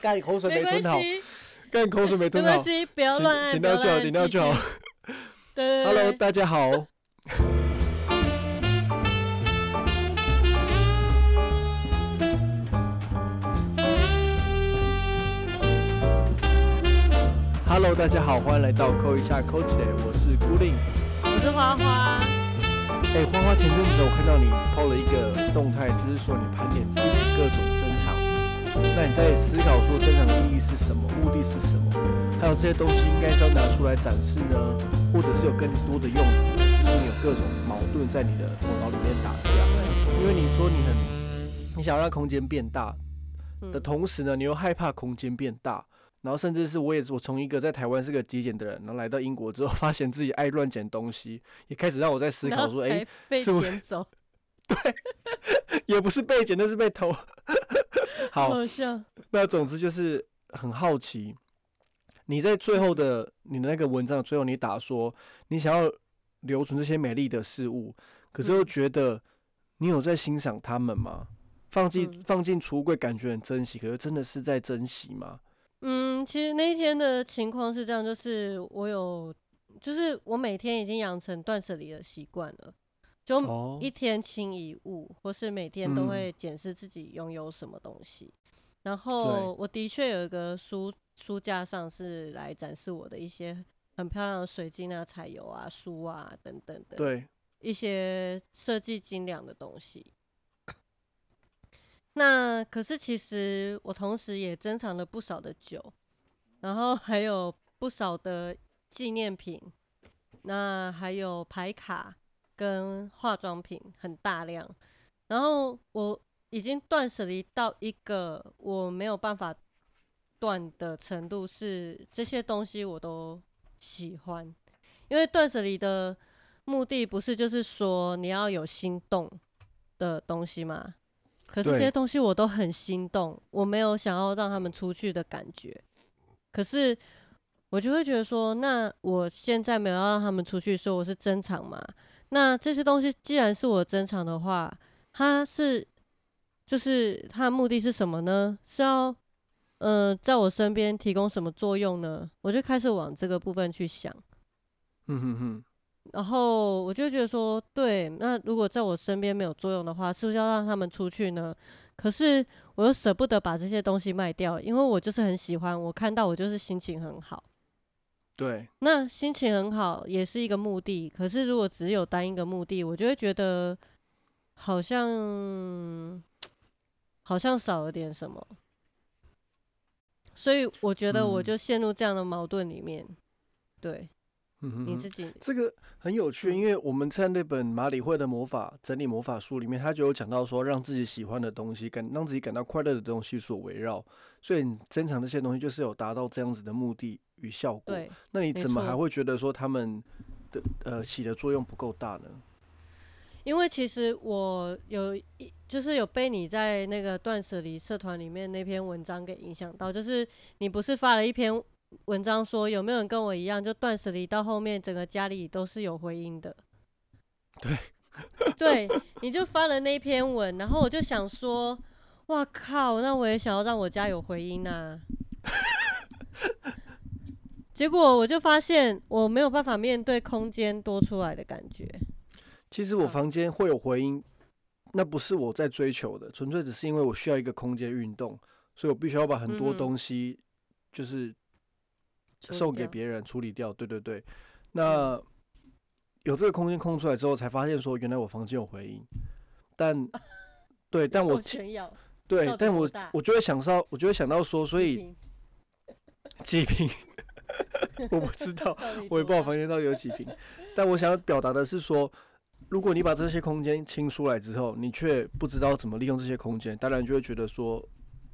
干口水没吞好，干口水没吞好，没关系，不要乱按，请到就好，请到就好。对 ，Hello， 大家好。Hello， 大家好，欢迎来到扣一下扣起来，我是孤令，我是花花。哎，花花，前阵子我看到你抛了一个动态，就是说你盘点各种珍藏，那你在思考说珍藏的意义是什么，目的是什么？还有这些东西应该是要拿出来展示呢，或者是有更多的用途？就是你有各种矛盾在你的头脑里面打架，因为你说你想要让空间变大的同时呢，你又害怕空间变大。然后甚至是我从一个在台湾是个极简的人，然后来到英国之后，发现自己爱乱捡东西，也开始让我在思考说，哎，被捡走，对，也不是被捡，那是被偷。好笑。那总之就是很好奇，你在最后的你的那个文章最后，你打说你想要留存这些美丽的事物，可是又觉得你有在欣赏它们吗？放进储物柜，感觉很珍惜，可是真的是在珍惜吗？其实那一天的情况是这样，就是我每天已经养成断舍离的习惯了，就一天清一物，或是每天都会检视自己拥有什么东西。然后我的确有一个书架上是来展示我的一些很漂亮的水晶啊、彩油啊、书啊等等的，对，一些设计精良的东西。那可是其实我同时也珍藏了不少的酒，然后还有不少的纪念品，那还有牌卡跟化妆品很大量，然后我已经断舍离到一个我没有办法断的程度，是这些东西我都喜欢。因为断舍离的目的不是就是说你要有心动的东西吗？可是这些东西我都很心动，我没有想要让他们出去的感觉。可是我就会觉得说，那我现在没有要让他们出去，所以我是珍藏嘛。那这些东西既然是我珍藏的话，它的目的是什么呢？是要在我身边提供什么作用呢？我就开始往这个部分去想。然后我就觉得说，对，那如果在我身边没有作用的话，是不是要让他们出去呢？可是我又舍不得把这些东西卖掉，因为我就是很喜欢，我看到我就是心情很好。对，那心情很好也是一个目的，可是如果只有单一个目的，我就会觉得好像少了点什么，所以我觉得我就陷入这样的矛盾里面。对。你自己这个很有趣，因为我们在那本马里会的魔法整理魔法书里面，他就有讲到说，让自己喜欢的东西，让自己感到快乐的东西所围绕，所以你珍藏这些东西就是有达到这样子的目的与效果。那你怎么还会觉得说他们的起的作用不够大呢？因为其实我有被你在那个断舍离社团里面那篇文章给影响到，就是你不是发了一篇文章说，有没有人跟我一样，就断舍离到后面整个家里都是有回音的？对对，你就发了那篇文，然后我就想说，哇靠，那我也想要让我家有回音啊。结果我就发现我没有办法面对空间多出来的感觉。其实我房间会有回音，那不是我在追求的，纯粹只是因为我需要一个空间运动，所以我必须要把很多东西就是送给别人处理掉，对对对。那有这个空间空出来之后，才发现说，原来我房间有回音。但对，但我对，但我就会想到，说，所以几瓶，我不知道，我也不知道房间到底有几瓶。但我想要表达的是说，如果你把这些空间清出来之后，你却不知道怎么利用这些空间，当然就会觉得说，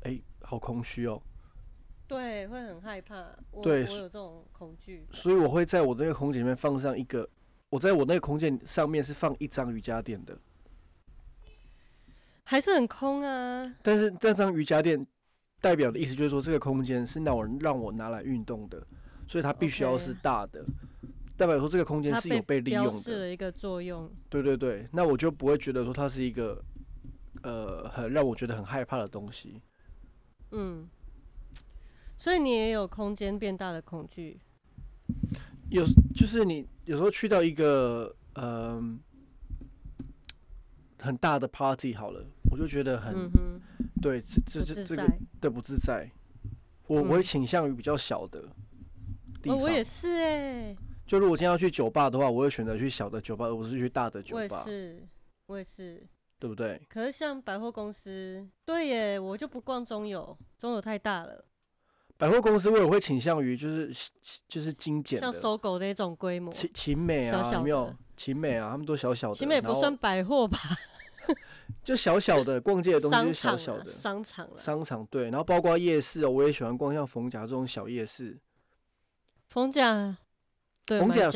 哎，好空虚哦。对，会很害怕。我有这种恐惧，所以我会在我那个空间里面放上一个，我在我那个空间上面是放一张瑜伽垫的，还是很空啊。但是那张瑜伽垫代表的意思就是说，这个空间是让我拿来运动的，所以它必须要是大的。代表说这个空间是有被利用的，它被标示了一个作用。对对对，那我就不会觉得说它是一个很让我觉得很害怕的东西。嗯，所以你也有空间变大的恐惧。有，就是你有时候去到一个很大的 party 好了，我就觉得很、对，这个对不自在。我会倾向于比较小的地方。我也是欸。就如果今天要去酒吧的话，我会选择去小的酒吧，而不是去大的酒吧。我也是，对不对？可是像百货公司，对耶，我就不逛中友，中友太大了。百货公司我也会倾向于就是精简的，像搜狗那种规模。奇美啊，小小的有没有？奇美啊，他们都小小的。奇美不算百货吧？就小小的逛街的东西，就小小的商场对，然后包括夜市哦，我也喜欢逛像逢甲这种小夜市。逢甲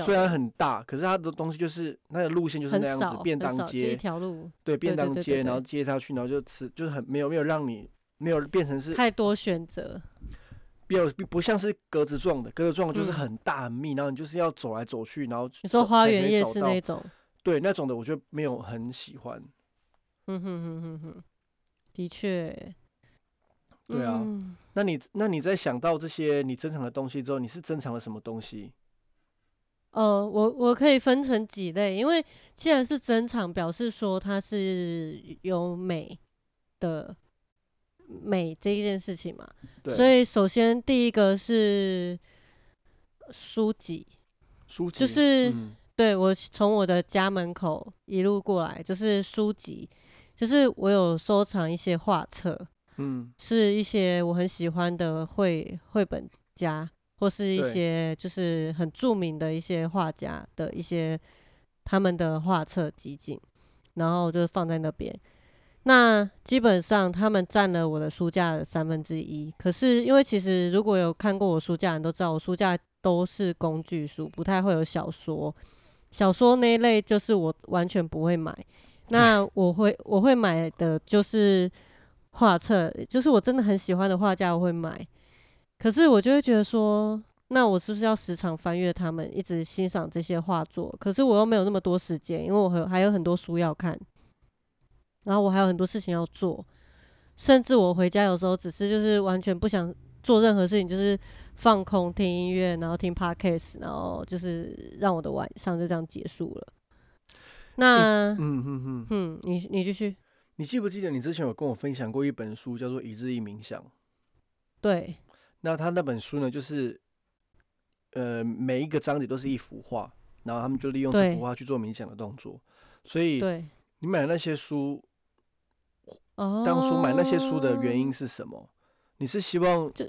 虽然很大，可是它的东西就是它的路线就是那样子，便当街一条路，对，便当街，对对对对对，然后接下去，然后就吃，就是很没有让你没有变成是太多选择，不像是格子状的，格子状的就是很大很密，然后你就是要走来走去，然后你说花园夜市那种，对，那种的我就没有很喜欢。的确，对啊。那你在想到这些你珍藏的东西之后，你是珍藏了什么东西？我可以分成几类，因为既然是珍藏，表示说它是有美这一件事情嘛。所以首先第一个是书籍就是。对，我从我的家门口一路过来，就是书籍，就是我有收藏一些画册，是一些我很喜欢的绘本家，或是一些就是很著名的一些画家的一些他们的画册集锦，然后就放在那边。那基本上他们占了我的书架的1/3，可是因为其实如果有看过我书架，你都知道我书架都是工具书，不太会有小说。小说那一类就是我完全不会买，那我会买的就是画册，就是我真的很喜欢的画家我会买，可是我就会觉得说，那我是不是要时常翻阅他们，一直欣赏这些画作？可是我又没有那么多时间，因为我还有很多书要看，然后我还有很多事情要做，甚至我回家有时候只是就是完全不想做任何事情，就是放空听音乐，然后听 podcast， 然后就是让我的晚上就这样结束了。那你继续。你记不记得你之前有跟我分享过一本书，叫做《一日一冥想》？对。那他那本书呢，就是每一个章节都是一幅画，然后他们就利用这幅画去做冥想的动作。所以你买那些书，当初买那些书的原因是什么？你是希望就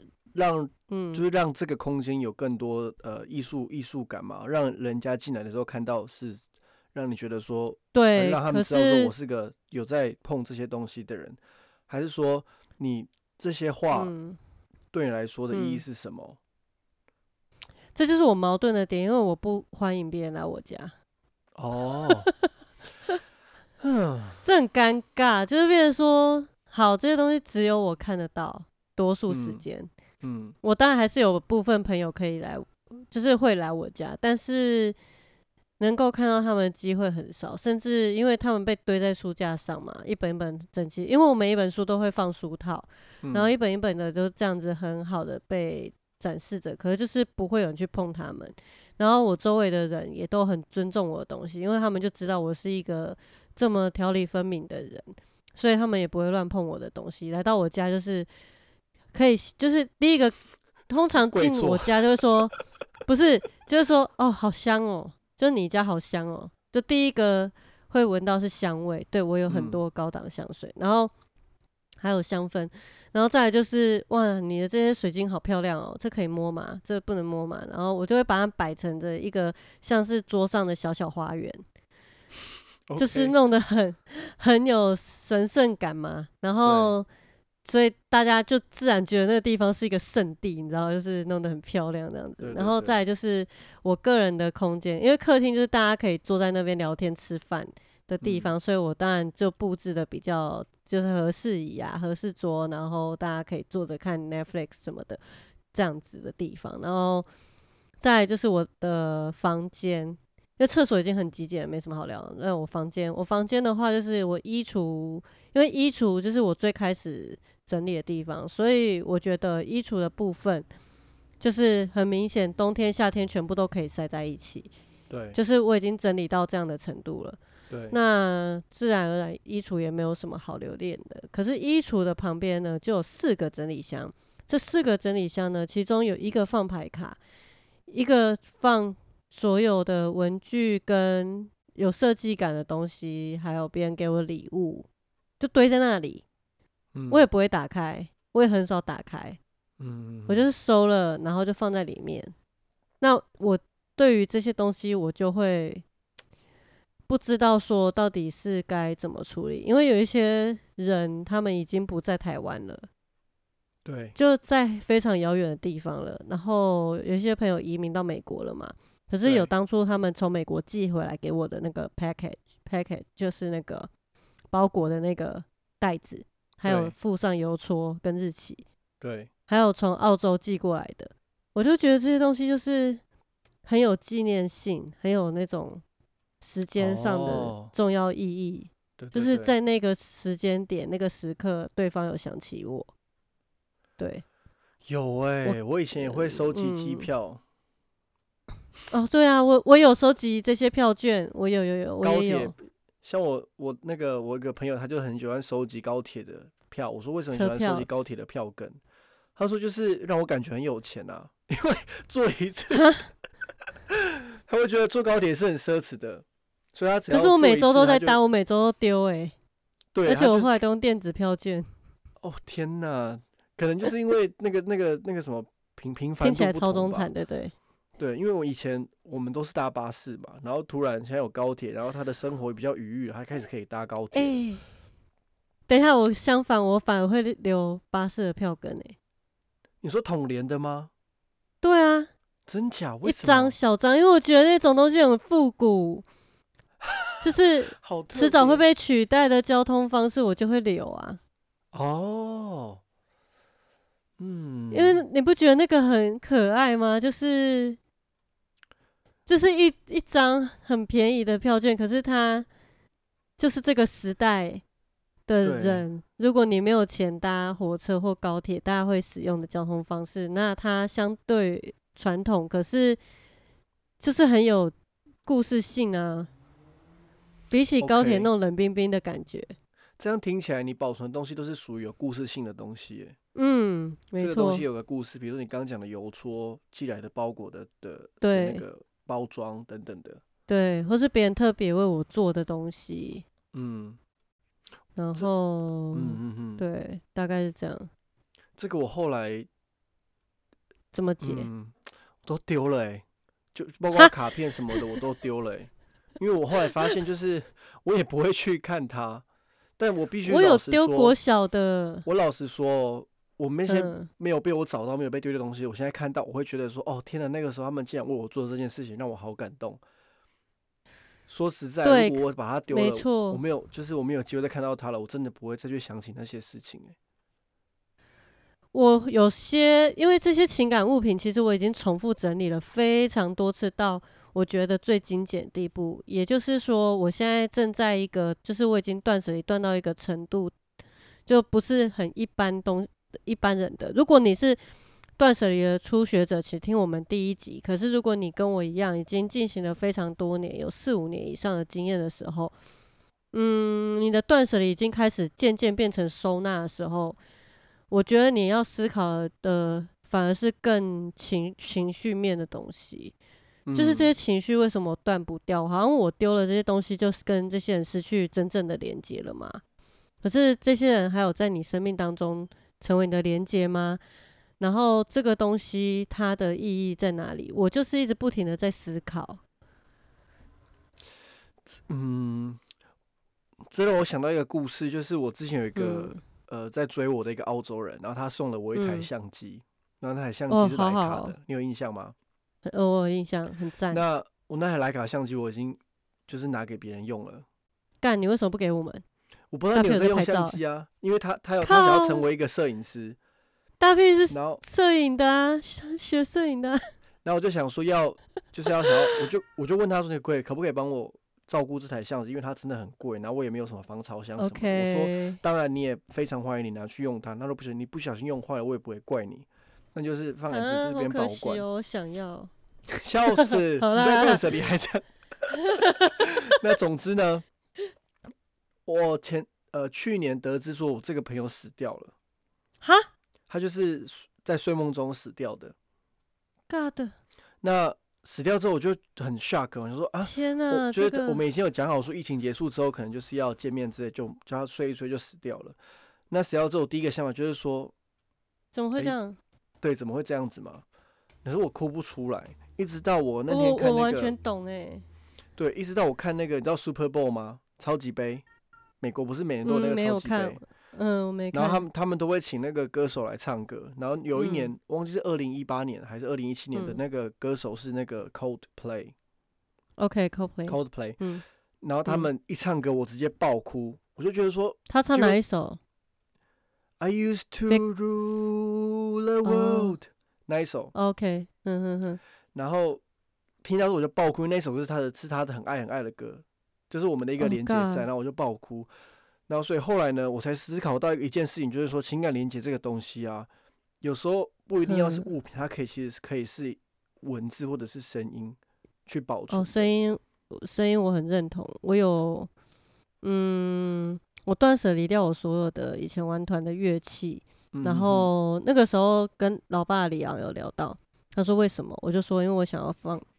是让这个空间有更多艺术感嘛，让人家进来的时候看到是让你觉得说，对，让他们知道说我是个有在碰这些东西的人，还是说你这些话对你来说的意义是什么？这就是我矛盾的点，因为我不欢迎别人来我家。哦，这很尴尬，就是变成说，好，这些东西只有我看得到。多数时间，我当然还是有部分朋友可以来，就是会来我家，但是能够看到他们的机会很少，甚至因为他们被堆在书架上嘛，一本一本整齐，因为我每一本书都会放书套，然后一本一本的都这样子很好的被展示着，可是就是不会有人去碰他们。然后我周围的人也都很尊重我的东西，因为他们就知道我是一个这么条理分明的人，所以他们也不会乱碰我的东西。来到我家就是。可以，就是第一个，通常进我家就会说，不是，就是说，哦，好香哦，就是你家好香哦，就第一个会闻到是香味，对，我有很多高档香水，然后还有香氛，然后再来就是，哇，你的这些水晶好漂亮哦，这可以摸嘛，这不能摸嘛，然后我就会把它摆成着一个像是桌上的小小花园。就是弄得很有神圣感嘛，然后。所以大家就自然觉得那个地方是一个圣地，你知道，就是弄得很漂亮这样子。然后再来就是我个人的空间，因为客厅就是大家可以坐在那边聊天吃饭的地方，所以我当然就布置的比较就是合适椅啊、合适桌，然后大家可以坐着看 Netflix 什么的这样子的地方。然后再来就是我的房间，因为厕所已经很极简了，没什么好聊。那我房间的话，就是我衣橱，因为衣橱就是我最开始整理的地方，所以我觉得衣橱的部分就是很明显，冬天夏天全部都可以塞在一起。对，就是我已经整理到这样的程度了。对，那自然而然衣橱也没有什么好留恋的。可是衣橱的旁边呢，就有4个整理箱。这4个整理箱呢，其中有一个放牌卡，一个放所有的文具跟有设计感的东西，还有别人给我礼物，就堆在那里。我也不会打开，我也很少打开。我就是收了，然后就放在里面。那我对于这些东西，我就会不知道说到底是该怎么处理，因为有一些人他们已经不在台湾了，对，就在非常遥远的地方了。然后有一些朋友移民到美国了嘛，可是有当初他们从美国寄回来给我的那个 package 就是那个包裹的那个袋子，还有附上邮戳跟日期，对，还有从澳洲寄过来的，我就觉得这些东西就是很有纪念性，很有那种时间上的重要意义，对对对，就是在那个时间点、那个时刻，对方有想起我。对，有哎、欸，我以前也会收集机票。哦，对啊，我有收集这些票券，我有，我也有。高铁，像我那个我一个朋友，他就很喜欢收集高铁的票。我说为什么喜欢收集高铁的票根？他说就是让我感觉很有钱啊，因为坐一次。他会觉得坐高铁是很奢侈的，所以他只要坐一次。可是我每周都在搭，我每周都丢哎、欸。对，而且我后来都用电子票券。哦天哪，可能就是因为那个什么平凡听起来超中产，对对对，因为我以前我们都是搭巴士嘛，然后突然现在有高铁，然后他的生活也比较愉悦，他开始可以搭高铁。哎、欸，等一下，我相反，我反而会留巴士的票根哎、欸。你说统联的吗？对啊。真假？为什么？一张小张，因为我觉得那种东西很复古，就是迟早会被取代的交通方式，我就会留啊。哦，嗯，因为你不觉得那个很可爱吗？就是一张很便宜的票券，可是它就是这个时代的人，如果你没有钱搭火车或高铁，大家会使用的交通方式，那它相对传统，可是就是很有故事性啊，比起高铁那种冷冰冰的感觉。Okay. 这样听起来，你保存的东西都是属于有故事性的东西耶。嗯，没错。这个东西有个故事，比如说你刚刚讲的邮戳寄来的包裹的那个包装等等的，对，或是别人特别为我做的东西。嗯，然后对，大概是这样。这个我后来怎么解？都丢了哎、欸，就包括卡片什么的，我都丢了哎、欸，因为我后来发现，就是我也不会去看它，但我必须。我有丢国小的。我老实说，我那些没有被我找到、没有被丢的东西，我现在看到，我会觉得说，哦天哪，那个时候他们竟然为我做这件事情，让我好感动。说实在，如果我把它丢了，没错，我没有机会再看到它了，我真的不会再去想起那些事情哎、欸。我有些，因为这些情感物品，其实我已经重复整理了非常多次，到我觉得最精简的地步。也就是说，我现在正在一个，就是我已经断舍离断到一个程度，就不是很一般人的。如果你是断舍离的初学者，请听我们第1集。可是如果你跟我一样，已经进行了非常多年，有4-5年以上的经验的时候，你的断舍离已经开始渐渐变成收纳的时候。我觉得你要思考的反而是更情绪面的东西，就是这些情绪为什么断不掉？好像我丢了这些东西，就是跟这些人失去真正的连接了嘛。可是这些人还有在你生命当中成为你的连接吗？然后这个东西它的意义在哪里？我就是一直不停的在思考。这让我想到一个故事，就是我之前有一个。在追我的一个澳洲人，然后他送了我一台相机，然后那台相机是徕卡的，你有印象吗？我有印象，很赞。那我那台徕卡相机我已经就是拿给别人用了。干，你为什么不给我们？我不知道你有在用相机啊，因为他想要成为一个摄影师。大 P 是摄影的啊，学摄影的、啊。然后我就想说我就问他说你可不可以帮我照顾这台箱子，因为它真的很贵，然后我也没有什么防潮箱什么。Okay. 我说当然你也非常欢迎你拿去用它，那如果你不小心用坏了，我也不会怪你，那就是放在这边保管。好可惜哦，想要笑死，好啦，你在这里还这样。那总之呢，我去年得知说我这个朋友死掉了，哈，他就是在睡梦中死掉的。God， 那。死掉之后我就很 shock， 我就说啊，天哪！我觉得我们以前有讲好说，疫情结束之后可能就是要见面之类，就叫他睡一睡就死掉了。那死掉之后，我第一个想法就是说，怎么会这样？对，怎么会这样子嘛？可是我哭不出来，一直到我那天看那个，我完全懂欸。对，一直到我看那个，你知道 Super Bowl 吗？超级杯，美国不是每年都有那个超级杯。嗯，我没看。然后他们都会请那个歌手来唱歌。然后有一年，忘记是2018年还是2017年的那个歌手是那个 Coldplay。OK，Coldplay。Coldplay。嗯。然后他们一唱歌，我直接爆哭。我就觉得说，他唱哪一首 ？I used to rule the world。那一首。OK。嗯哼哼。然后听到我就爆哭，那一首是他的很爱很爱的歌，就是我们的一个连接在，然后我就爆哭。然后，所以后来呢，我才思考到一件事情，就是说情感连结这个东西啊，有时候不一定要是物品，它其实可以是文字或者是声音去保存。哦，声音我很认同。我有，我断舍离掉我所有的以前玩团的乐器，然后那个时候跟老爸李昂有聊到，他说为什么？我就说因为我想要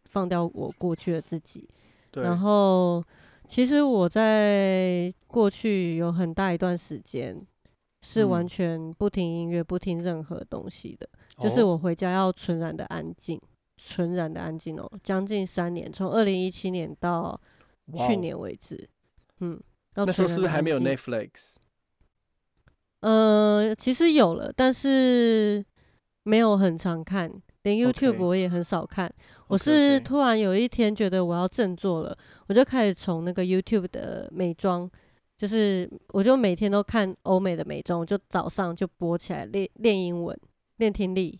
放掉我过去的自己，然后。其实我在过去有很大一段时间是完全不听音乐、不听任何东西的，就是我回家要纯然的安静，纯然的安静哦，将近3年，从2017年到去年为止，那时候是不是还没有 Netflix？ 其实有了，但是没有很常看。连 YouTube 我也很少看， 我是突然有一天觉得我要振作了，我就开始从那个 YouTube 的美妆，就是我就每天都看欧美的美妆，我就早上就播起来练英文、练听力，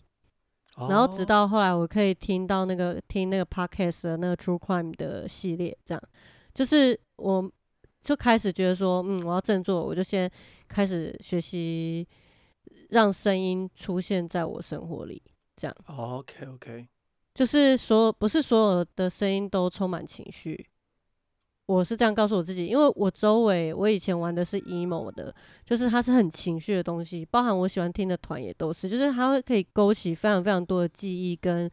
然后直到后来我可以听那个 Podcast 的那个 True Crime 的系列，这样就是我就开始觉得说，我要振作，我就先开始学习让声音出现在我生活里。这样 ，OK， 就是说，不是所有的声音都充满情绪。我是这样告诉我自己，因为我周围，我以前玩的是 emo 的，就是它是很情绪的东西，包含我喜欢听的团也都是，就是它会可以勾起非常非常多的记忆跟，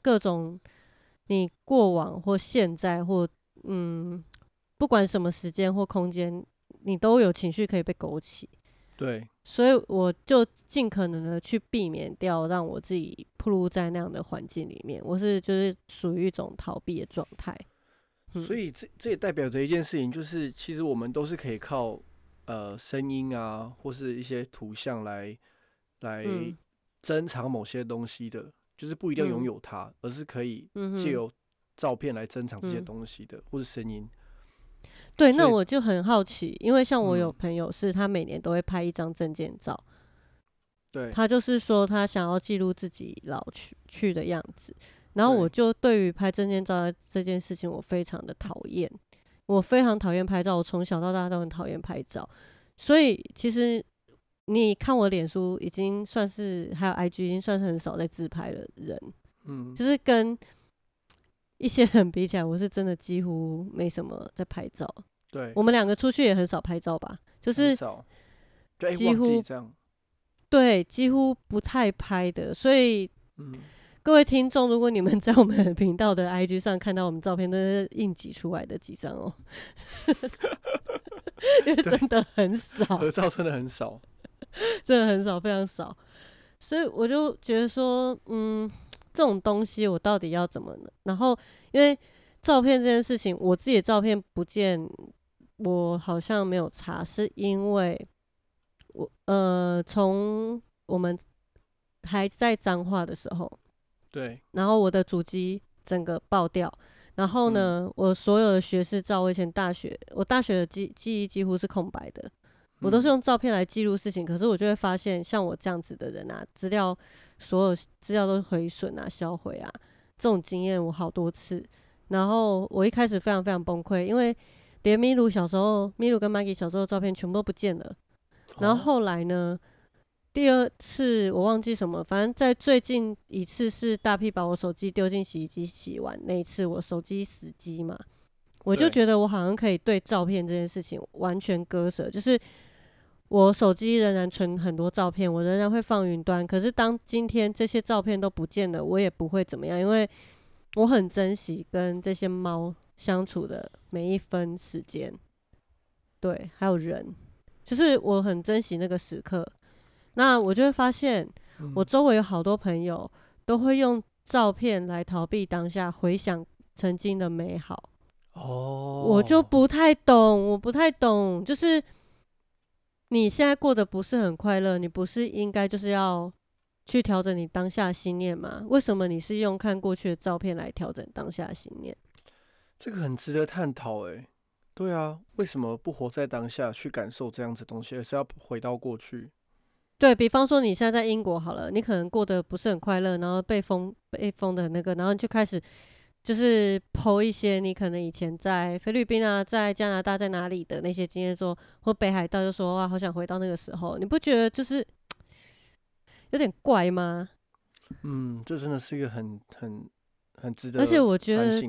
各种你过往或现在或不管什么时间或空间，你都有情绪可以被勾起。对，所以我就尽可能的去避免掉让我自己暴露在那样的环境里面，我是就是属于一种逃避的状态。所以这也代表着一件事情，就是其实我们都是可以靠声音啊，或是一些图像来珍藏某些东西的，就是不一定要拥有它，而是可以借由照片来珍藏这些东西的，或是声音。对，那我就很好奇，因为像我有朋友是他每年都会拍一张证件照，对，他就是说他想要记录自己老去的样子。然后我就对于拍证件照这件事情，我非常的讨厌，我非常讨厌拍照，我从小到大都很讨厌拍照。所以其实你看我脸书已经算是，还有 IG 已经算是很少在自拍的人，就是跟一些人比起来，我是真的几乎没什么在拍照。对，我们两个出去也很少拍照吧，就是几乎这样。对，几乎不太拍的。所以，各位听众，如果你们在我们频道的 IG 上看到我们照片，都是硬挤出来的几张哦，因为真的很少，合照真的很少，真的很少，非常少。所以我就觉得说，这种东西我到底要怎么呢？然后因为照片这件事情，我自己的照片不见，我好像没有查，是因为我从我们还在彰化的时候，对，然后我的主机整个爆掉，然后呢，我所有的学士照，我以前大学的记忆几乎是空白的，我都是用照片来记录事情，可是我就会发现像我这样子的人啊，资料所有资料都毁损啊、销毁啊，这种经验我好多次。然后我一开始非常非常崩溃，因为连米鲁小时候，米鲁跟 Maggie 小时候的照片全部都不见了。然后后来呢，第二次我忘记什么，反正在最近一次是大屁把我手机丢进洗衣机洗完那一次，我手机死机嘛，我就觉得我好像可以对照片这件事情完全割舍，就是我手机仍然存很多照片，我仍然会放云端，可是当今天这些照片都不见了，我也不会怎么样，因为我很珍惜跟这些猫相处的每一分时间，对，还有人，就是我很珍惜那个时刻。那我就会发现我周围有好多朋友都会用照片来逃避当下，回想曾经的美好。哦，我就不太懂，就是你现在过得不是很快乐，你不是应该就是要去调整你当下的心念吗？为什么你是用看过去的照片来调整当下的心念？这个很值得探讨欸。对啊，为什么不活在当下去感受这样子的东西，而是要回到过去？对，比方说你现在在英国好了，你可能过得不是很快乐，然后被封的那个，然后你就开始就是po一些你可能以前在菲律宾啊、在加拿大、在哪里的那些经验，说或北海道，就说哇，好想回到那个时候，你不觉得就是有点怪吗？嗯，这真的是一个很值得反省的点。而且我觉得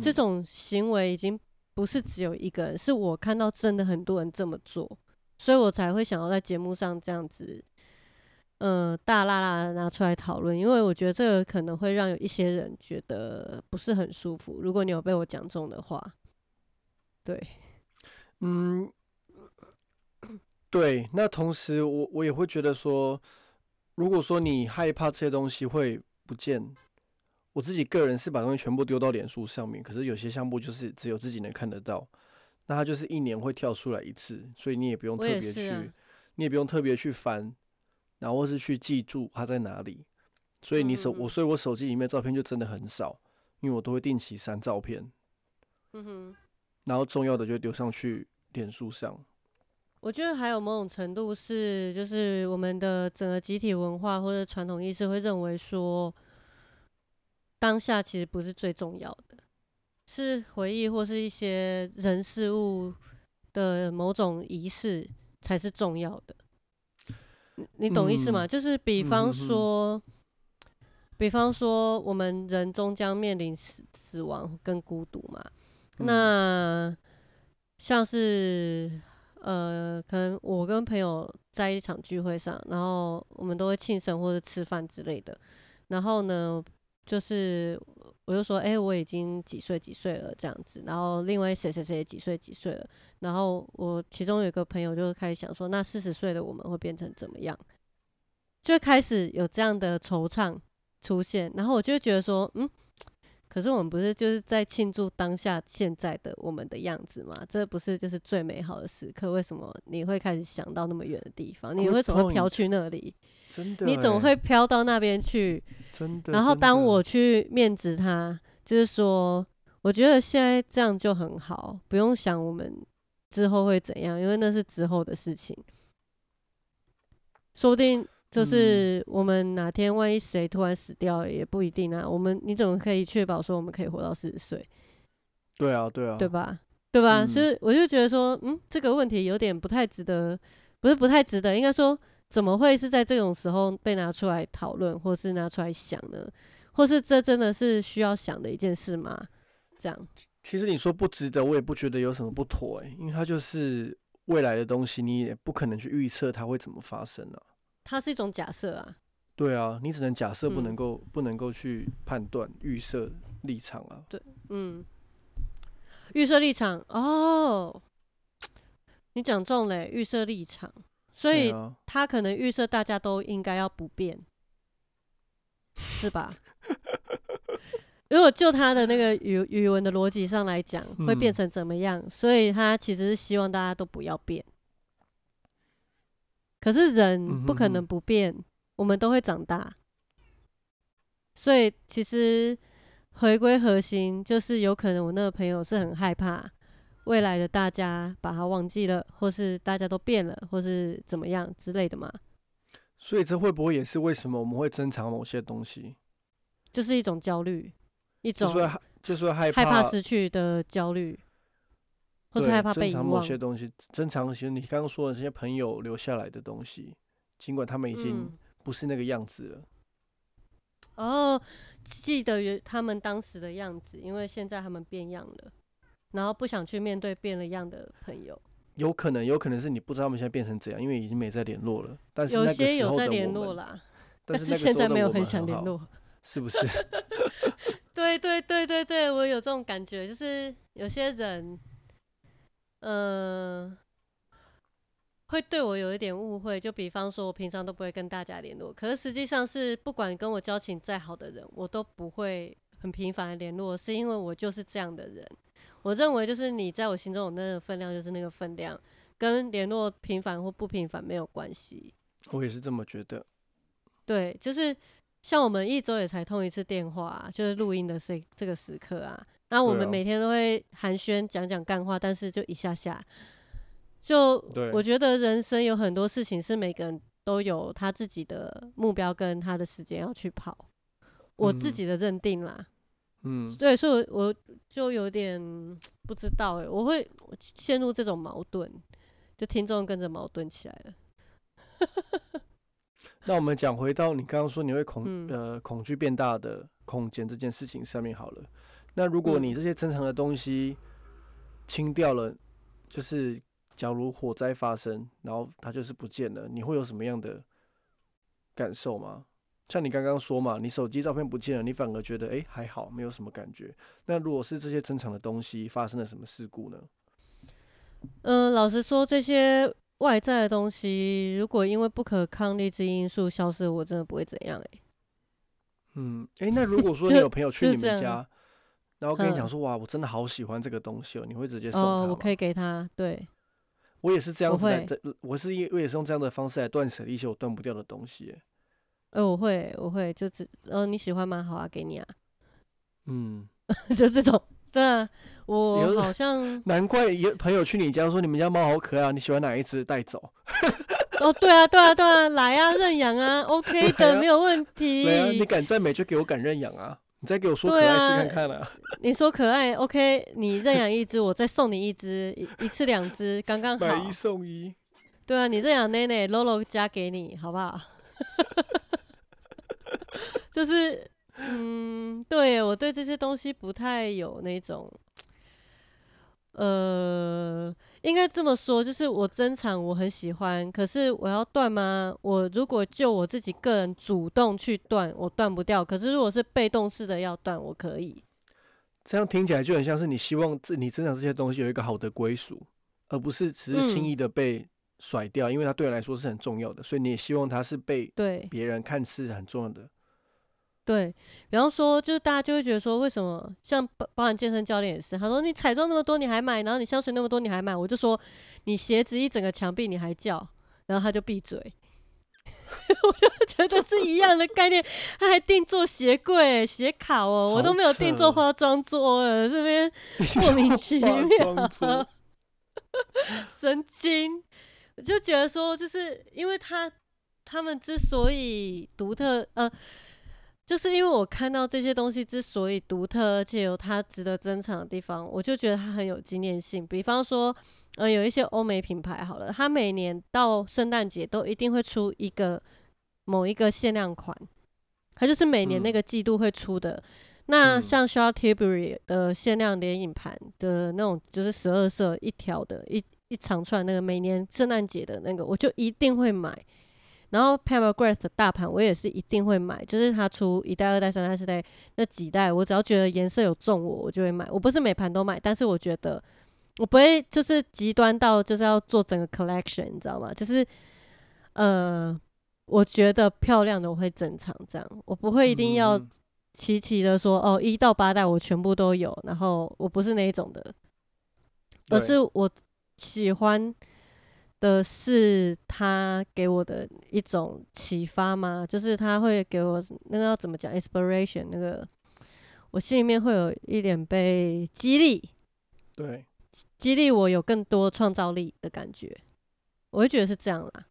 这种行为已经不是只有一个人，是我看到真的很多人这么做，所以我才会想要在节目上这样子，大辣辣的拿出来讨论，因为我觉得这个可能会让有一些人觉得不是很舒服。如果你有被我讲中的话，对，嗯，对。那同时我也会觉得说，如果说你害怕这些东西会不见，我自己个人是把东西全部丢到脸书上面，可是有些项目就是只有自己能看得到，那它就是一年会跳出来一次，所以你也不用特别去，你也不用特别去翻，然后或是去记住它在哪里。所以我手机里面的照片就真的很少，因为我都会定期删照片，然后重要的就丢上去脸书上。我觉得还有某种程度是，就是我们的整个集体文化或者传统意识会认为说，当下其实不是最重要的，是回忆或是一些人事物的某种仪式才是重要的。你懂意思吗？就是比方说我们人终将面临 死亡跟孤独嘛。那像是可能我跟朋友在一场聚会上，然后我们都会庆生或者吃饭之类的，然后呢就是我就说我已经几岁几岁了这样子，然后另外谁谁谁几岁几岁了，然后我其中有一个朋友就开始想说，那40岁的我们会变成怎么样，就开始有这样的惆怅出现。然后我就觉得说可是我们不是就是在庆祝当下现在的我们的样子吗？这不是就是最美好的时刻？为什么你会开始想到那么远的地方？你为什么会飘去那里？真的，你总会飘到那边去。真的。然后当我去面质他，就是说，我觉得现在这样就很好，不用想我们之后会怎样，因为那是之后的事情。说不定就是我们哪天万一谁突然死掉了也不一定啊，你怎么可以确保说我们可以活到40岁？对啊，对啊，对吧？对吧？所以我就觉得说，这个问题有点不太值得，不是不太值得，应该说怎么会是在这种时候被拿出来讨论，或是拿出来想呢？或是这真的是需要想的一件事吗？这样，其实你说不值得，我也不觉得有什么不妥因为它就是未来的东西，你也不可能去预测它会怎么发生啊。它是一种假设啊，对啊，你只能假设，不能够去判断预设立场啊。对，预设立场哦，你讲中了预设立场，所以他可能预设大家都应该要不变，是吧？如果就他的那个语文的逻辑上来讲，会变成怎么样？所以他其实是希望大家都不要变。可是人不可能不变，我们都会长大，所以其实回归核心，就是有可能我那个朋友是很害怕未来的大家把它忘记了，或是大家都变了，或是怎么样之类的嘛。所以这会不会也是为什么我们会珍藏某些东西？就是一种焦虑，一种就是害怕失去的焦虑，或是害怕被遗忘。珍藏某些东西，珍藏一些你刚刚说的这些朋友留下来的东西，尽管他们已经不是那个样子了。哦，记得他们当时的样子，因为现在他们变样了，然后不想去面对变了样的朋友。有可能是你不知道他们现在变成怎样，因为已经没在联络了。但是那个时候的我们，有些有在联络啦，但是现在没有很想联络，是不是？对对对对对，我有这种感觉，就是有些人，会对我有一点误会。就比方说，我平常都不会跟大家联络，可是实际上是不管跟我交情再好的人，我都不会很频繁的联络，是因为我就是这样的人。我认为就是你在我心中有那个分量，就是那个分量，跟联络频繁或不频繁没有关系。我也是这么觉得。对，就是像我们一周也才通一次电话啊，就是录音的这个时刻啊。那我们每天都会寒暄讲讲干话，但是就一下下。就我觉得人生有很多事情是每个人都有他自己的目标跟他的时间要去跑，我自己的认定啦。嗯，对，所以我就有点不知道欸，我会陷入这种矛盾，就听众跟着矛盾起来了。那我们讲回到你刚刚说你会恐惧变大的空间这件事情上面好了。那如果你这些珍藏的东西清掉了，就是假如火灾发生，然后它就是不见了，你会有什么样的感受吗？像你刚刚说嘛，你手机照片不见了，你反而觉得还好，没有什么感觉。那如果是这些珍藏的东西发生了什么事故呢？老实说，这些外在的东西如果因为不可抗力之因素消失，我真的不会怎样欸。那如果说你有朋友去你们家，然后跟你讲说哇，我真的好喜欢这个东西哦，你会直接送他吗？我可以给他，对。我也是这样子我也是用这样的方式来断舍离一些我断不掉的东西欸。我会就你喜欢吗？好啊，给你啊。就这种。对啊，我好像难怪朋友去你家说你们家猫好可爱啊，你喜欢哪一只带走？哦，对啊，来啊，认养啊 ，OK 的，没有问题。对啊，你敢赞美就给我敢认养啊，你再给我说可爱试看看啊。你说可爱 ，OK， 你认养一只，我再送你一只，一次两只，刚刚好。买一送一。对啊，你认养奈奈 ，Lolo 家给你，好不好？就是对，我对这些东西不太有那种应该这么说，就是我珍藏我很喜欢，可是我要断吗？我如果就我自己个人主动去断，我断不掉，可是如果是被动式的要断，我可以。这样听起来就很像是你希望你珍藏这些东西有一个好的归属，而不是只是轻易的被甩掉，因为它对你来说是很重要的，所以你也希望它是被别人看似很重要的。对，比方说，就是大家就会觉得说，为什么像包含健身教练也是，他说你彩妆那么多你还买，然后你香水那么多你还买，我就说你鞋子一整个墙壁你还叫，然后他就闭嘴。我就觉得是一样的概念，他还定做鞋柜、鞋卡哦，我都没有定做化妆桌了，这边莫名其妙，神经。我就觉得说，就是因为他们之所以独特，就是因为我看到这些东西之所以独特，而且有它值得珍藏的地方，我就觉得它很有纪念性。比方说，有一些欧美品牌好了，它每年到圣诞节都一定会出某一个限量款，它就是每年那个季度会出的。那像 Charlotte Tilbury 的限量联饮盘的那种，就是12色一条的，一长串那个，每年圣诞节的那个，我就一定会买。然后 Pomegranate 的大盘我也是一定会买，就是它出1代、2代、3代、4代那几代，我只要觉得颜色有中我就会买。我不是每盘都买，但是我觉得我不会就是极端到就是要做整个 collection， 你知道吗？就是我觉得漂亮的我会珍藏，这样我不会一定要齐齐的说1到8代我全部都有，然后我不是那一种的，而是我喜欢的是他给我的一种启发嘛，就是他会给我那个要怎么讲 inspiration， 那个我心里面会有一点被激励。对，激励我有更多创造力的感觉，我会觉得是这样啦。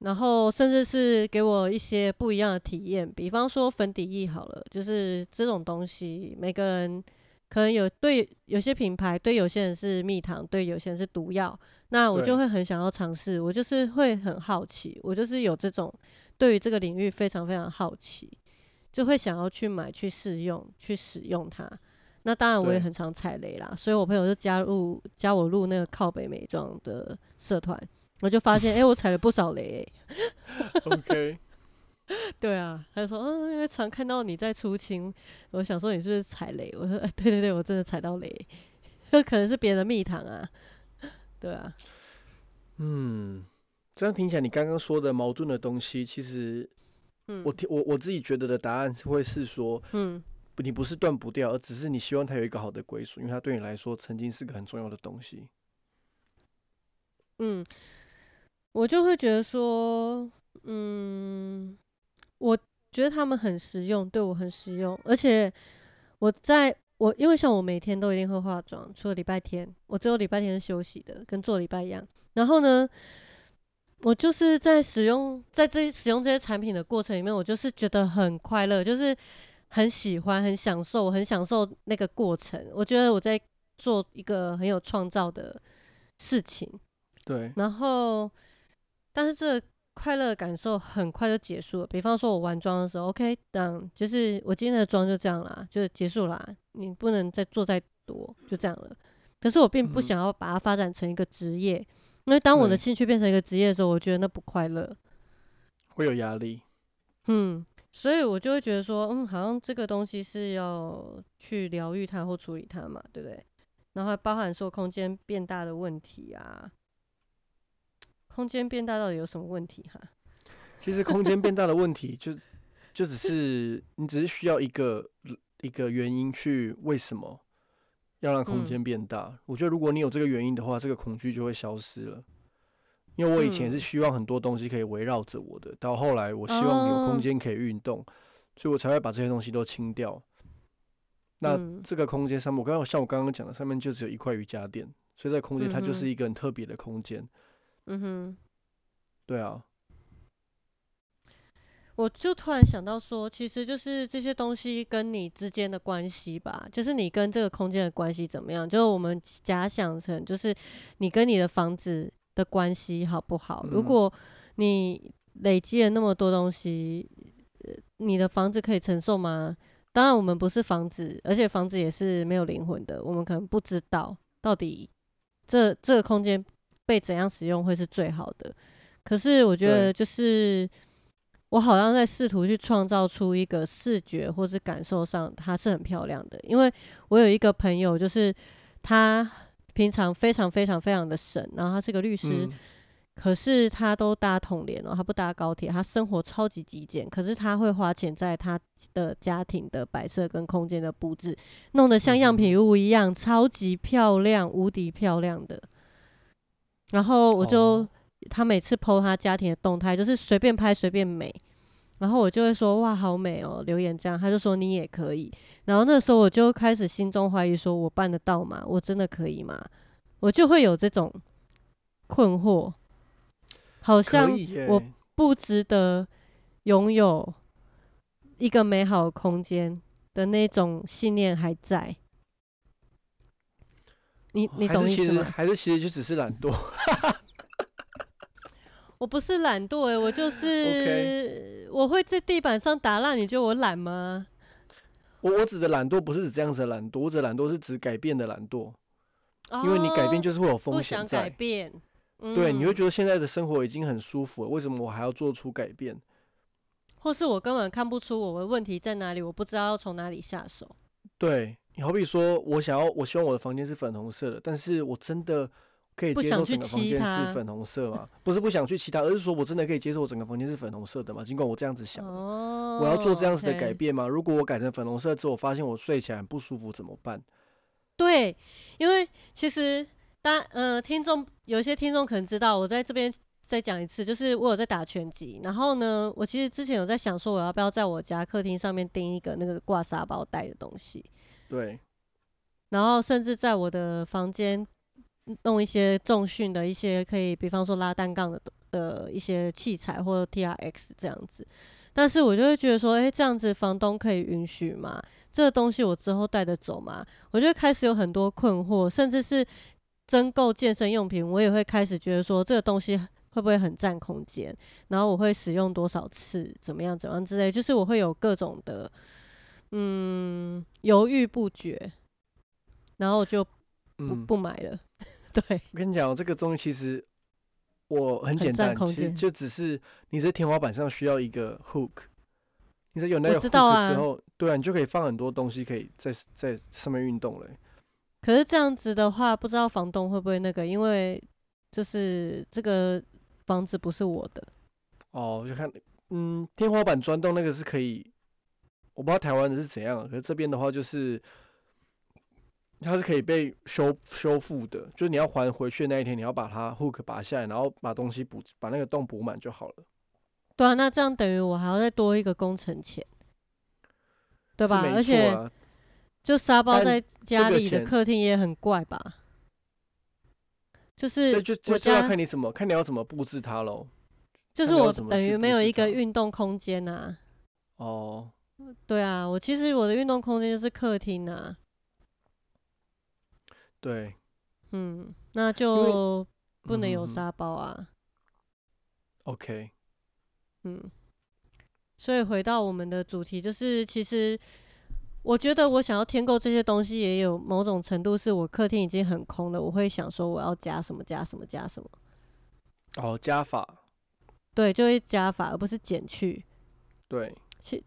然后甚至是给我一些不一样的体验，比方说粉底液好了，就是这种东西，每个人可能有对有些品牌对有些人是蜜糖，对有些人是毒药，那我就会很想要尝试，我就是会很好奇，我就是有这种对于这个领域非常非常好奇，就会想要去买去试用去使用它。那当然我也很常踩雷啦，所以我朋友就加我入那个靠北美妆的社团，我就发现我踩了不少雷OK 对啊，他就说因为常看到你在出清，我想说你是不是踩雷，我说对对对，我真的踩到雷可能是别人的蜜糖啊，对啊。这样听起来你刚刚说的矛盾的东西，其实 我自己觉得的答案会是说你不是断不掉，而只是你希望它有一个好的归属，因为它对你来说曾经是个很重要的东西。我就会觉得说，我觉得他们很实用，对我很实用，而且我因为像我每天都一定会化妆，除了礼拜天，我只有礼拜天是休息的，跟做礼拜一样。然后呢，我就是使用这些产品的过程里面，我就是觉得很快乐，就是很喜欢，很享受，我很享受那个过程。我觉得我在做一个很有创造的事情，对。然后，但是这个快乐的感受很快就结束了。比方说，我玩妆的时候 ，OK， 就是我今天的妆就这样啦，就结束啦，你不能再做再多，就这样了。可是我并不想要把它发展成一个职业，因为当我的兴趣变成一个职业的时候，我觉得那不快乐，会有压力。所以我就会觉得说，好像这个东西是要去疗愈它或处理它嘛，对不对？然后还包含说空间变大的问题啊，空间变大到底有什么问题哈？其实空间变大的问题就只是你只是需要一个原因去为什么要让空间变大。我觉得如果你有这个原因的话，这个恐惧就会消失了。因为我以前也是希望很多东西可以围绕着我的，到后来我希望有空间可以运动，所以我才会把这些东西都清掉。那这个空间上面，我刚刚讲的，上面就只有一块瑜伽垫，所以这个空间它就是一个很特别的空间。对啊。我就突然想到说，其实就是这些东西跟你之间的关系吧，就是你跟这个空间的关系怎么样？就是我们假想成，就是你跟你的房子的关系好不好？如果你累积了那么多东西，你的房子可以承受吗？当然我们不是房子，而且房子也是没有灵魂的，我们可能不知道到底这个空间被怎样使用会是最好的。可是我觉得就是我好像在试图去创造出一个视觉或是感受上它是很漂亮的。因为我有一个朋友，就是他平常非常非常非常的省，然后他是个律师，可是他都搭统联哦，他不搭高铁，他生活超级极简，可是他会花钱在他的家庭的摆设跟空间的布置，弄得像样品屋一样，超级漂亮，无敌漂亮的。然后他每次 po 他家庭的动态，就是随便拍随便美，然后我就会说哇好美哦，留言这样，他就说你也可以。然后那时候我就开始心中怀疑说，我办得到吗？我真的可以吗？我就会有这种困惑，好像我不值得拥有一个美好的空间的那种信念还在。你懂意思吗？还是其实就只是懒惰我不是懒惰我就是、okay. 我会在地板上打烂，你觉得我懒吗？我指的懒惰不是指这样子的懒惰，我指的懒惰是指改变的懒惰，因为你改变就是会有风险在，不想改变，对，你会觉得现在的生活已经很舒服了，为什么我还要做出改变？或是我根本看不出我的问题在哪里，我不知道要从哪里下手。对，你好比说我希望我的房间是粉红色的，但是我真的可以接受整个房间是粉红色嘛？不是不想去其他，而是说我真的可以接受我整个房间是粉红色的嘛？尽管我这样子想的，我要做这样子的改变吗？如果我改成粉红色之后，我发现我睡起来很不舒服，怎么办？对，因为其实有些听众可能知道，我在这边再讲一次，就是我有在打拳击，然后呢，我其实之前有在想说，我要不要在我家客厅上面钉一个那个挂沙包袋的东西？对。然后甚至在我的房间弄一些重训的一些可以，比方说拉单杠的一些器材或者 TRX 这样子。但是我就会觉得说，这样子房东可以允许吗？这个东西我之后带得走吗？我就开始有很多困惑，甚至是增购健身用品，我也会开始觉得说，这个东西会不会很占空间？然后我会使用多少次？怎么样之类，就是我会有各种的犹豫不决，然后我就不买了。对，我跟你讲，这个东西其实我很简单，其实就只是你在天花板上需要一个 hook， 你在有那个 hook 之后，对啊，你就可以放很多东西，可以在上面运动了。可是这样子的话，不知道房东会不会那个，因为就是这个房子不是我的。哦，就看，天花板钻洞那个是可以，我不知道台湾的是怎样，可是这边的话就是。它是可以被修复的，就是你要还回去的那一天，你要把它 hook 拔下来，然后把东西把那个洞补满就好了。对啊，那这样等于我还要再多一个工程钱，对吧？而且就沙包在家里的客厅也很怪吧？就是就要看你怎么看你要怎么布置它喽。就是我等于没有一个运动空间啊。哦，对啊，我的运动空间就是客厅啊。对，那就不能有沙包啊。OK， 所以回到我们的主题，就是其实我觉得我想要添购这些东西，也有某种程度是我客厅已经很空了，我会想说我要加什么加什么加什么。哦，加法。对，就会加法，而不是减去。对，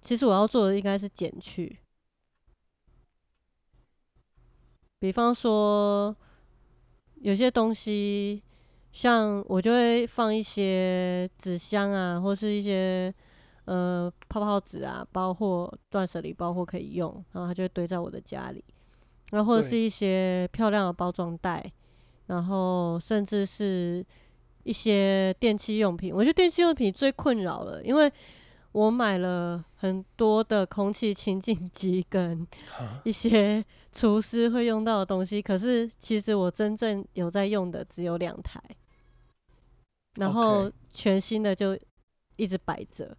其实我要做的应该是减去。比方说，有些东西，像我就会放一些纸箱啊，或是一些泡泡纸啊，包括断舍离包货可以用，然后它就会堆在我的家里。然后或者是一些漂亮的包装袋，然后甚至是一些电器用品。我觉得电器用品最困扰了，因为我买了很多的空气清净机跟一些厨师会用到的东西，可是其实我真正有在用的只有2台，然后全新的就一直摆着，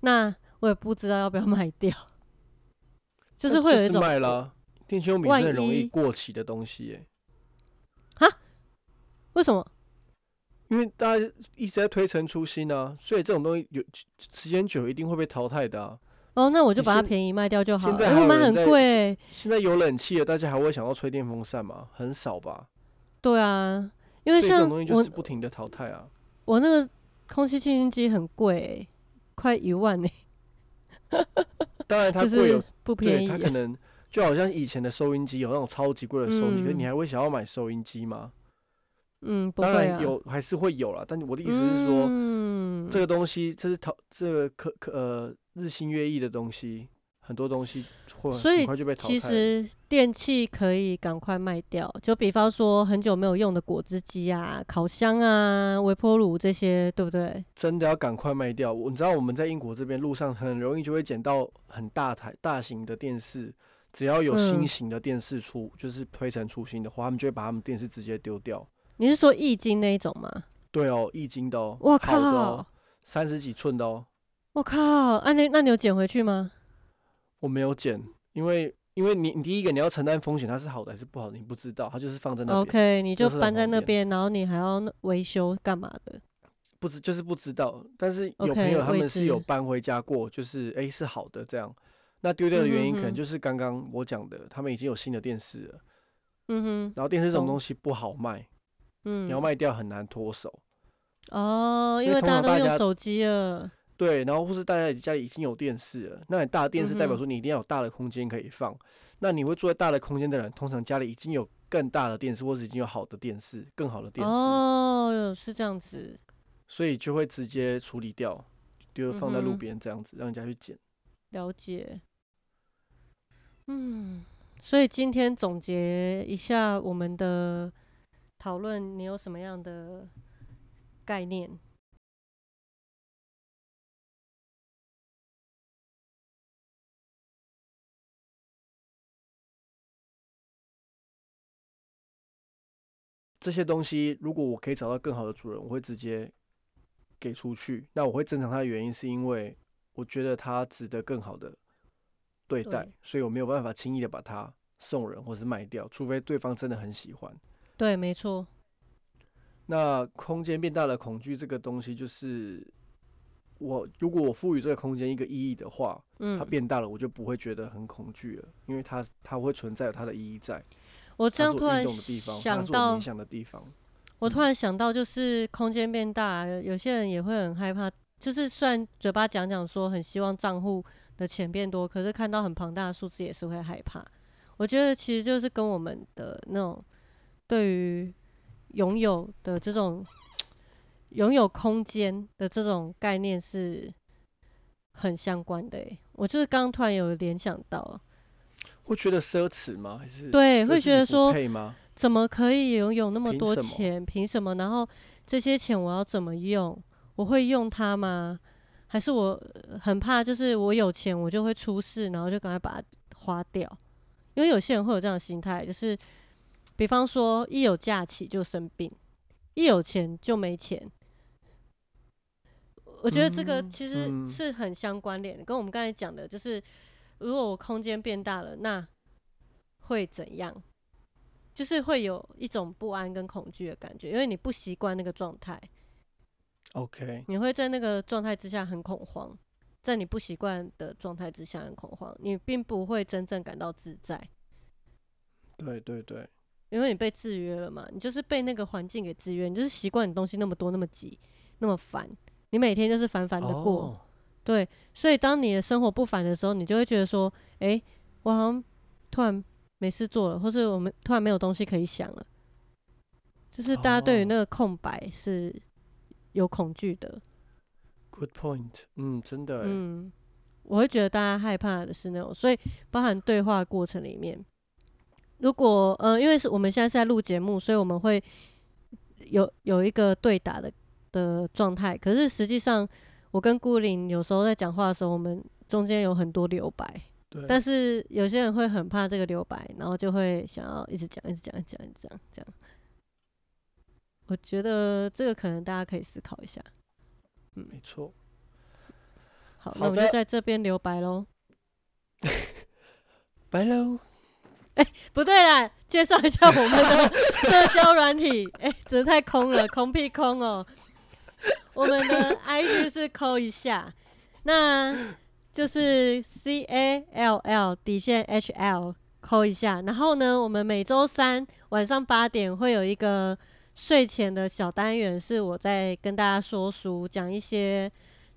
那我也不知道要不要卖掉，就是会有一种卖了电器用品是很容易过期的东西耶。哈？为什么？因为大家一直在推陈出新啊，所以这种东西有时间久一定会被淘汰的啊。哦，那我就把它便宜卖掉就好了。现在还有人在卖很贵欸。现在有冷气了，大家还会想要吹电风扇吗？很少吧。对啊，因为像这种东西就是不停的淘汰啊。我那个空气清新机很贵欸，快1万欸。当然它贵有不便宜啊，它可能就好像以前的收音机有那种超级贵的收音机，可是你还会想要买收音机吗？不会啊，当然有，还是会有啦。但我的意思是说，这个东西，这是日新月异的东西，很多东西会很快就被淘汰。所以其实电器可以赶快卖掉，就比方说很久没有用的果汁机啊、烤箱啊、微波炉这些，对不对？真的要赶快卖掉。你知道我们在英国这边路上很容易就会捡到很大型的电视，只要有新型的电视出，就是推陈出新的话，他们就会把他们电视直接丢掉。你是说液晶那一种吗？对哦，液晶的哦，我靠，好的哦，30几寸的哦，我靠，那你有捡回去吗？我没有捡，因为你第一个你要承担风险，它是好的还是不好的，你不知道，它就是放在那边。OK， 你就搬在那边，然后你还要维修干嘛的？就是不知道，但是有朋友他们是有搬回家过，就是是好的这样。那丢掉的原因可能就是刚刚我讲的，他们已经有新的电视了，然后电视这种东西不好卖。你要卖掉很难脱手哦，因为大家都用手机了。对，然后或是大家家里已经有电视了，那你大的电视代表说你一定要有大的空间可以放。那你会住在大的空间的人，通常家里已经有更大的电视，或是已经有好的电视、更好的电视。哦，是这样子，所以就会直接处理掉，就放在路边这样子，让人家去捡。了解。所以今天总结一下我们的。讨论你有什么样的概念？这些东西如果我可以找到更好的主人，我会直接给出去。那我会珍藏它的原因是因为我觉得它值得更好的对待，对，所以我没有办法轻易的把它送人或是卖掉，除非对方真的很喜欢。对，没错。那空间变大的恐惧这个东西，就是如果我赋予这个空间一个意义的话，它变大了，我就不会觉得很恐惧了，因为它会存在有它的意义在。我这样突然想到，它是我冥想的地方。我突然想到，就是空间变大，有些人也会很害怕。就是虽然嘴巴讲讲说很希望账户的钱变多，可是看到很庞大的数字也是会害怕。我觉得其实就是跟我们的那种对于拥有的这种拥有空间的这种概念是很相关的。我就是刚刚突然有联想到，会觉得奢侈吗？还是对，会觉得说怎么可以拥有那么多钱？凭什么？然后这些钱我要怎么用？我会用它吗？还是我很怕，就是我有钱我就会出事，然后就赶快把它花掉。因为有些人会有这样的心态，就是比方说一有假期就生病，一有钱就没钱。我觉得这个其实是很相关联的，跟我们刚才讲的，就是如果我空间变大了，那会怎样？就是会有一种不安跟恐惧的感觉，因为你不习惯那个状态。OK， 你会在那个状态之下很恐慌，在你不习惯的状态之下很恐慌，你并不会真正感到自在。对对对，因为你被制约了嘛，你就是被那个环境给制约，你就是习惯你东西那么多、那么挤、那么烦，你每天就是烦烦的过。Oh. 对，所以当你的生活不烦的时候，你就会觉得说，哎，我好像突然没事做了，或是我突然没有东西可以想了，就是大家对于那个空白是有恐惧的。Good point， 真的耶。我会觉得大家害怕的是那种，所以包含对话过程里面，如果因为是我们现在是在录节目，所以我们会有一个对答的状态。可是实际上，我跟孤零有时候在讲话的时候，我们中间有很多留白。对。但是有些人会很怕这个留白，然后就会想要一直讲、一直讲、一直讲、一直讲这样。我觉得这个可能大家可以思考一下。没错。好，那我们就在这边留白喽。白喽。不对啦，介绍一下我们的社交软体。真的太空了，空屁空哦。我们的 IG 是扣一下，那就是 CALL_HL 扣一下。然后呢，我们每周三晚上8点会有一个睡前的小单元，是我在跟大家说书，讲一些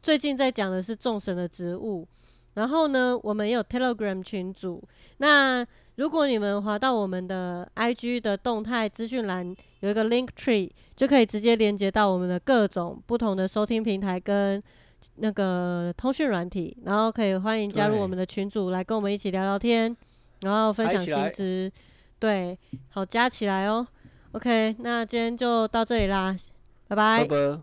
最近在讲的是众神的植物。然后呢，我们也有 Telegram 群组。那如果你们滑到我们的 IG 的动态资讯栏，有一个 Linktree， 就可以直接连接到我们的各种不同的收听平台跟那个通讯软体，然后可以欢迎加入我们的群组来跟我们一起聊聊天，然后分享新知。对，好，加起来哦。OK， 那今天就到这里啦，拜拜。